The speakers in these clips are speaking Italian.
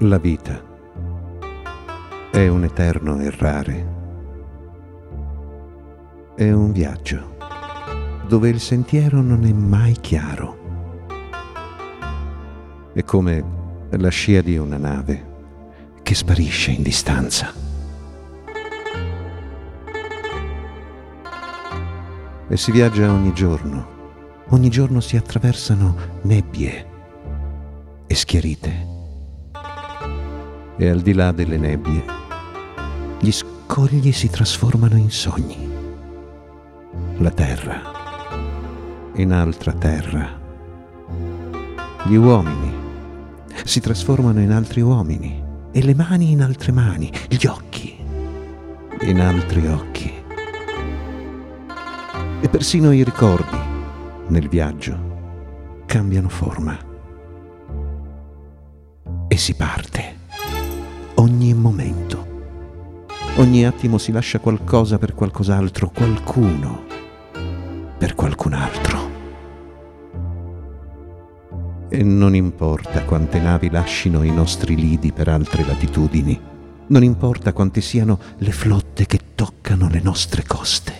La vita è un eterno errare, è un viaggio dove il sentiero non è mai chiaro. È come la scia di una nave che sparisce in distanza. E si viaggia ogni giorno si attraversano nebbie e schierite. E al di là delle nebbie, gli scogli si trasformano in sogni. La terra, in altra terra. Gli uomini si trasformano in altri uomini e le mani in altre mani, gli occhi in altri occhi. E persino i ricordi nel viaggio cambiano forma. E si parte. Ogni momento, ogni attimo si lascia qualcosa per qualcos'altro, qualcuno per qualcun altro. E non importa quante navi lascino i nostri lidi per altre latitudini, non importa quante siano le flotte che toccano le nostre coste.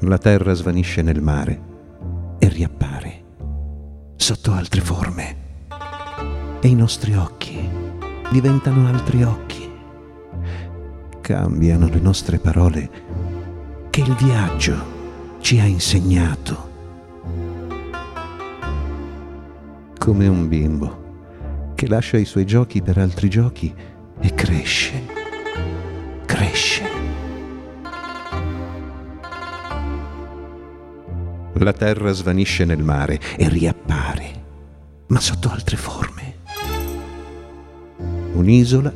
La terra svanisce nel mare e riappare sotto altre forme. E i nostri occhi diventano altri occhi. Cambiano le nostre parole che il viaggio ci ha insegnato. Come un bimbo che lascia i suoi giochi per altri giochi e cresce, cresce. La terra svanisce nel mare e riappare, ma sotto altre forme. Un'isola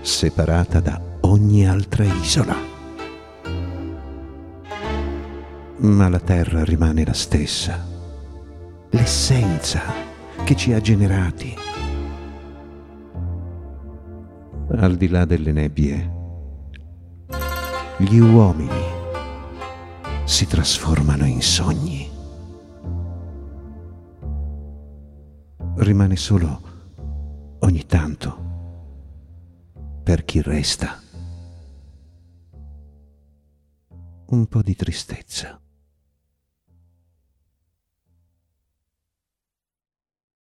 separata da ogni altra isola. Ma la terra rimane la stessa, l'essenza che ci ha generati. Al di là delle nebbie, gli uomini si trasformano in sogni. Rimane solo ogni tanto, per chi resta, un po' di tristezza.